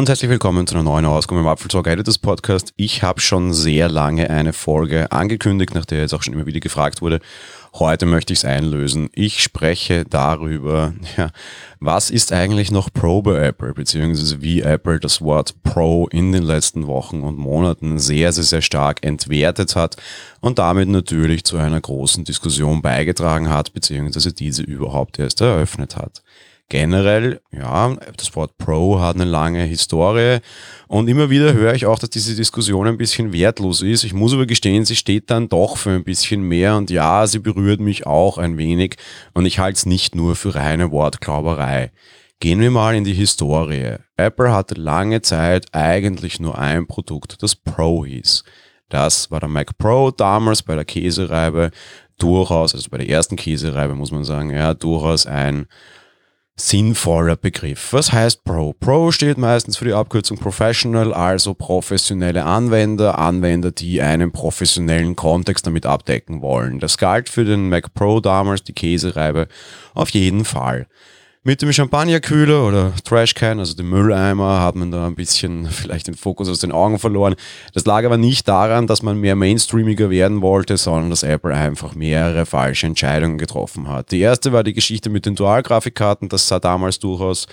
und herzlich willkommen zu einer neuen Ausgabe im Apfeltalk Editors Podcast. Ich habe schon sehr lange eine Folge angekündigt, nach der jetzt auch schon immer wieder gefragt wurde. Heute möchte ich es einlösen. Ich spreche darüber, was ist eigentlich noch Pro bei Apple, beziehungsweise wie Apple das Wort Pro in den letzten Wochen und Monaten sehr, sehr, sehr stark entwertet hat und damit natürlich zu einer großen Diskussion beigetragen hat, beziehungsweise diese überhaupt erst eröffnet hat. Generell, ja, das Wort Pro hat eine lange Historie und immer wieder höre ich auch, dass diese Diskussion ein bisschen wertlos ist. Ich muss aber gestehen, sie steht dann doch für ein bisschen mehr und ja, sie berührt mich auch ein wenig und ich halte es nicht nur für reine Wortklauberei. Gehen wir mal in die Historie. Apple hatte lange Zeit eigentlich nur ein Produkt, das Pro hieß. Das war der Mac Pro damals bei der Käsereibe durchaus, also bei der ersten Käsereibe muss man sagen, ja, durchaus ein sinnvoller Begriff. Was heißt Pro? Pro steht meistens für die Abkürzung Professional, also professionelle Anwender, die einen professionellen Kontext damit abdecken wollen. Das galt für den Mac Pro damals, die Käsereibe, auf jeden Fall. Mit dem Champagnerkühler oder Trashcan, also dem Mülleimer, hat man da ein bisschen vielleicht den Fokus aus den Augen verloren. Das lag aber nicht daran, dass man mehr mainstreamiger werden wollte, sondern dass Apple einfach mehrere falsche Entscheidungen getroffen hat. Die erste war die Geschichte mit den Dual-Grafikkarten. Das sah damals durchaus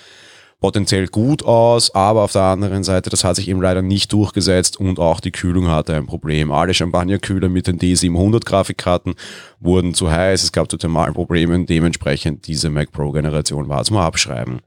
potenziell gut aus, aber auf der anderen Seite, das hat sich eben leider nicht durchgesetzt und auch die Kühlung hatte ein Problem. Alle Champagnerkühler mit den D700 Grafikkarten wurden zu heiß, es gab zu Thermalproblemen, dementsprechend diese Mac Pro Generation war zum Abschreiben.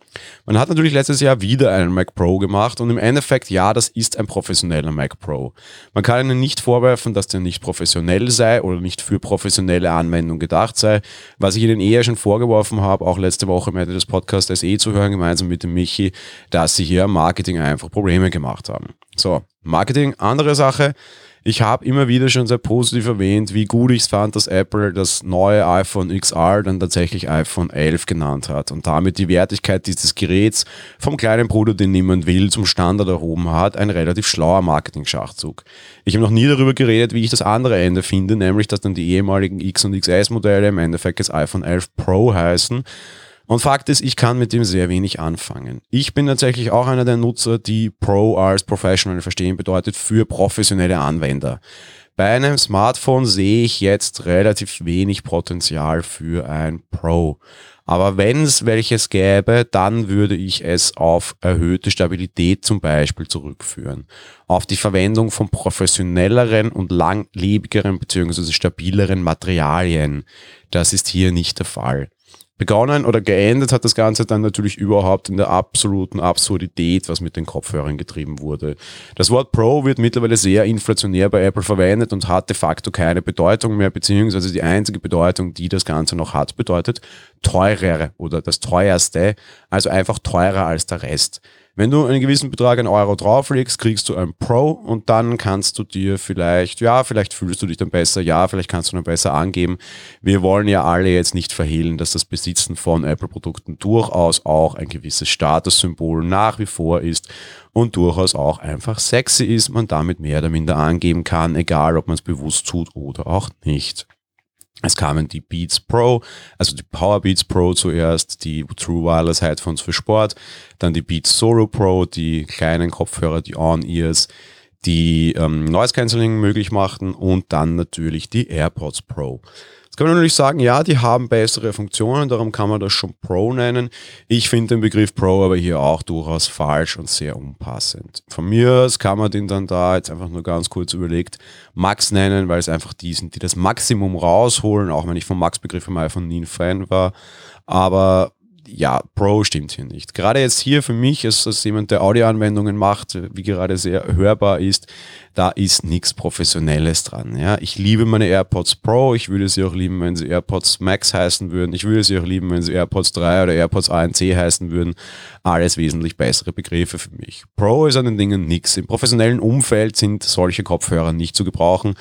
Man hat natürlich letztes Jahr wieder einen Mac Pro gemacht und im Endeffekt, ja, das ist ein professioneller Mac Pro. Man kann ihnen nicht vorwerfen, dass der nicht professionell sei oder nicht für professionelle Anwendung gedacht sei, was ich ihnen eher schon vorgeworfen habe, auch letzte Woche im Ende des Podcasts zu hören, gemeinsam mit dem Michi, dass sie hier Marketing einfach Probleme gemacht haben. So, Marketing, andere Sache. Ich habe immer wieder schon sehr positiv erwähnt, wie gut ich es fand, dass Apple das neue iPhone XR dann tatsächlich iPhone 11 genannt hat und damit die Wertigkeit dieses Geräts vom kleinen Bruder, den niemand will, zum Standard erhoben hat, ein relativ schlauer Marketing-Schachzug. Ich habe noch nie darüber geredet, wie ich das andere Ende finde, nämlich dass dann die ehemaligen X- und XS-Modelle im Endeffekt jetzt iPhone 11 Pro heißen. Und Fakt ist, ich kann mit dem sehr wenig anfangen. Ich bin tatsächlich auch einer der Nutzer, die Pro als Professional verstehen bedeutet für professionelle Anwender. Bei einem Smartphone sehe ich jetzt relativ wenig Potenzial für ein Pro. Aber wenn es welches gäbe, dann würde ich es auf erhöhte Stabilität zum Beispiel zurückführen. Auf die Verwendung von professionelleren und langlebigeren bzw. stabileren Materialien. Das ist hier nicht der Fall. Begonnen oder geendet hat das Ganze dann natürlich überhaupt in der absoluten Absurdität, was mit den Kopfhörern getrieben wurde. Das Wort Pro wird mittlerweile sehr inflationär bei Apple verwendet und hat de facto keine Bedeutung mehr, beziehungsweise die einzige Bedeutung, die das Ganze noch hat, bedeutet teurer oder das teuerste, also einfach teurer als der Rest. Wenn du einen gewissen Betrag an Euro drauflegst, kriegst du ein Pro und dann kannst du dir vielleicht fühlst du dich dann besser, ja, vielleicht kannst du dann besser angeben. Wir wollen ja alle jetzt nicht verhehlen, dass das Besitzen von Apple-Produkten durchaus auch ein gewisses Statussymbol nach wie vor ist und durchaus auch einfach sexy ist, man damit mehr oder minder angeben kann, egal ob man es bewusst tut oder auch nicht. Es kamen die Beats Pro, also die Powerbeats Pro zuerst, die True Wireless Headphones für Sport, dann die Beats Solo Pro, die kleinen Kopfhörer, die On-Ears, die Noise Cancelling möglich machten und dann natürlich die AirPods Pro. Jetzt kann man natürlich sagen, ja, die haben bessere Funktionen, darum kann man das schon Pro nennen. Ich finde den Begriff Pro aber hier auch durchaus falsch und sehr unpassend. Von mir aus kann man den dann da jetzt einfach nur ganz kurz überlegt Max nennen, weil es einfach die sind, die das Maximum rausholen, auch wenn ich vom Max-Begriff im iPhone nie ein Fan war. Aber ja, Pro stimmt hier nicht. Gerade jetzt hier für mich, als jemand, der Audioanwendungen macht, wie gerade sehr hörbar ist, da ist nichts Professionelles dran. Ja? Ich liebe meine AirPods Pro, ich würde sie auch lieben, wenn sie AirPods Max heißen würden, ich würde sie auch lieben, wenn sie AirPods 3 oder AirPods ANC heißen würden. Alles wesentlich bessere Begriffe für mich. Pro ist an den Dingen nichts. Im professionellen Umfeld sind solche Kopfhörer nicht zu gebrauchen.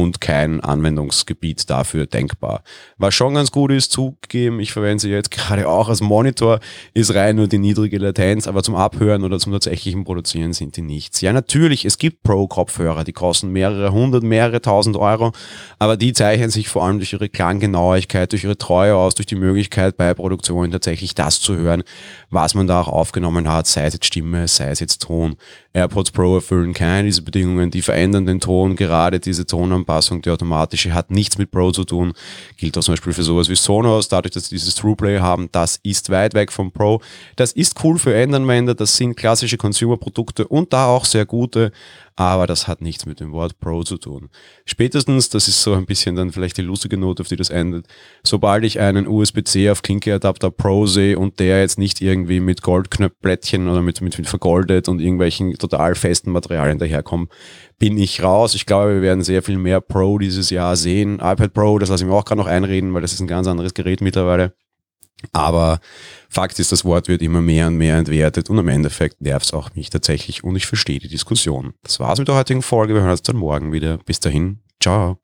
und kein Anwendungsgebiet dafür denkbar. Was schon ganz gut ist, zugegeben, ich verwende sie jetzt gerade auch als Monitor, ist rein nur die niedrige Latenz, aber zum Abhören oder zum tatsächlichen Produzieren sind die nichts. Ja, natürlich, es gibt Pro-Kopfhörer, die kosten mehrere hundert, mehrere tausend Euro, aber die zeichnen sich vor allem durch ihre Klanggenauigkeit, durch ihre Treue aus, durch die Möglichkeit bei Produktionen tatsächlich das zu hören, was man da auch aufgenommen hat, sei es jetzt Stimme, sei es jetzt Ton. AirPods Pro erfüllen keine dieser Bedingungen, die verändern den Ton, gerade diese Tonanpassung, die automatische, hat nichts mit Pro zu tun, gilt auch zum Beispiel für sowas wie Sonos, dadurch, dass sie dieses Trueplay haben, das ist weit weg vom Pro, das ist cool für Endanwender, das sind klassische Consumer-Produkte und da auch sehr gute, aber das hat nichts mit dem Wort Pro zu tun. Spätestens, das ist so ein bisschen dann vielleicht die lustige Note, auf die das endet, sobald ich einen USB-C auf Klinke-Adapter Pro sehe und der jetzt nicht irgendwie mit Goldknöpfblättchen oder mit vergoldet und irgendwelchen total festen Materialien daherkommt, bin ich raus. Ich glaube, wir werden sehr viel mehr Pro dieses Jahr sehen. iPad Pro, das lasse ich mir auch gerade noch einreden, weil das ist ein ganz anderes Gerät mittlerweile. Aber Fakt ist, das Wort wird immer mehr und mehr entwertet und im Endeffekt nervt es auch mich tatsächlich und ich verstehe die Diskussion. Das war's mit der heutigen Folge. Wir hören uns dann morgen wieder. Bis dahin. Ciao.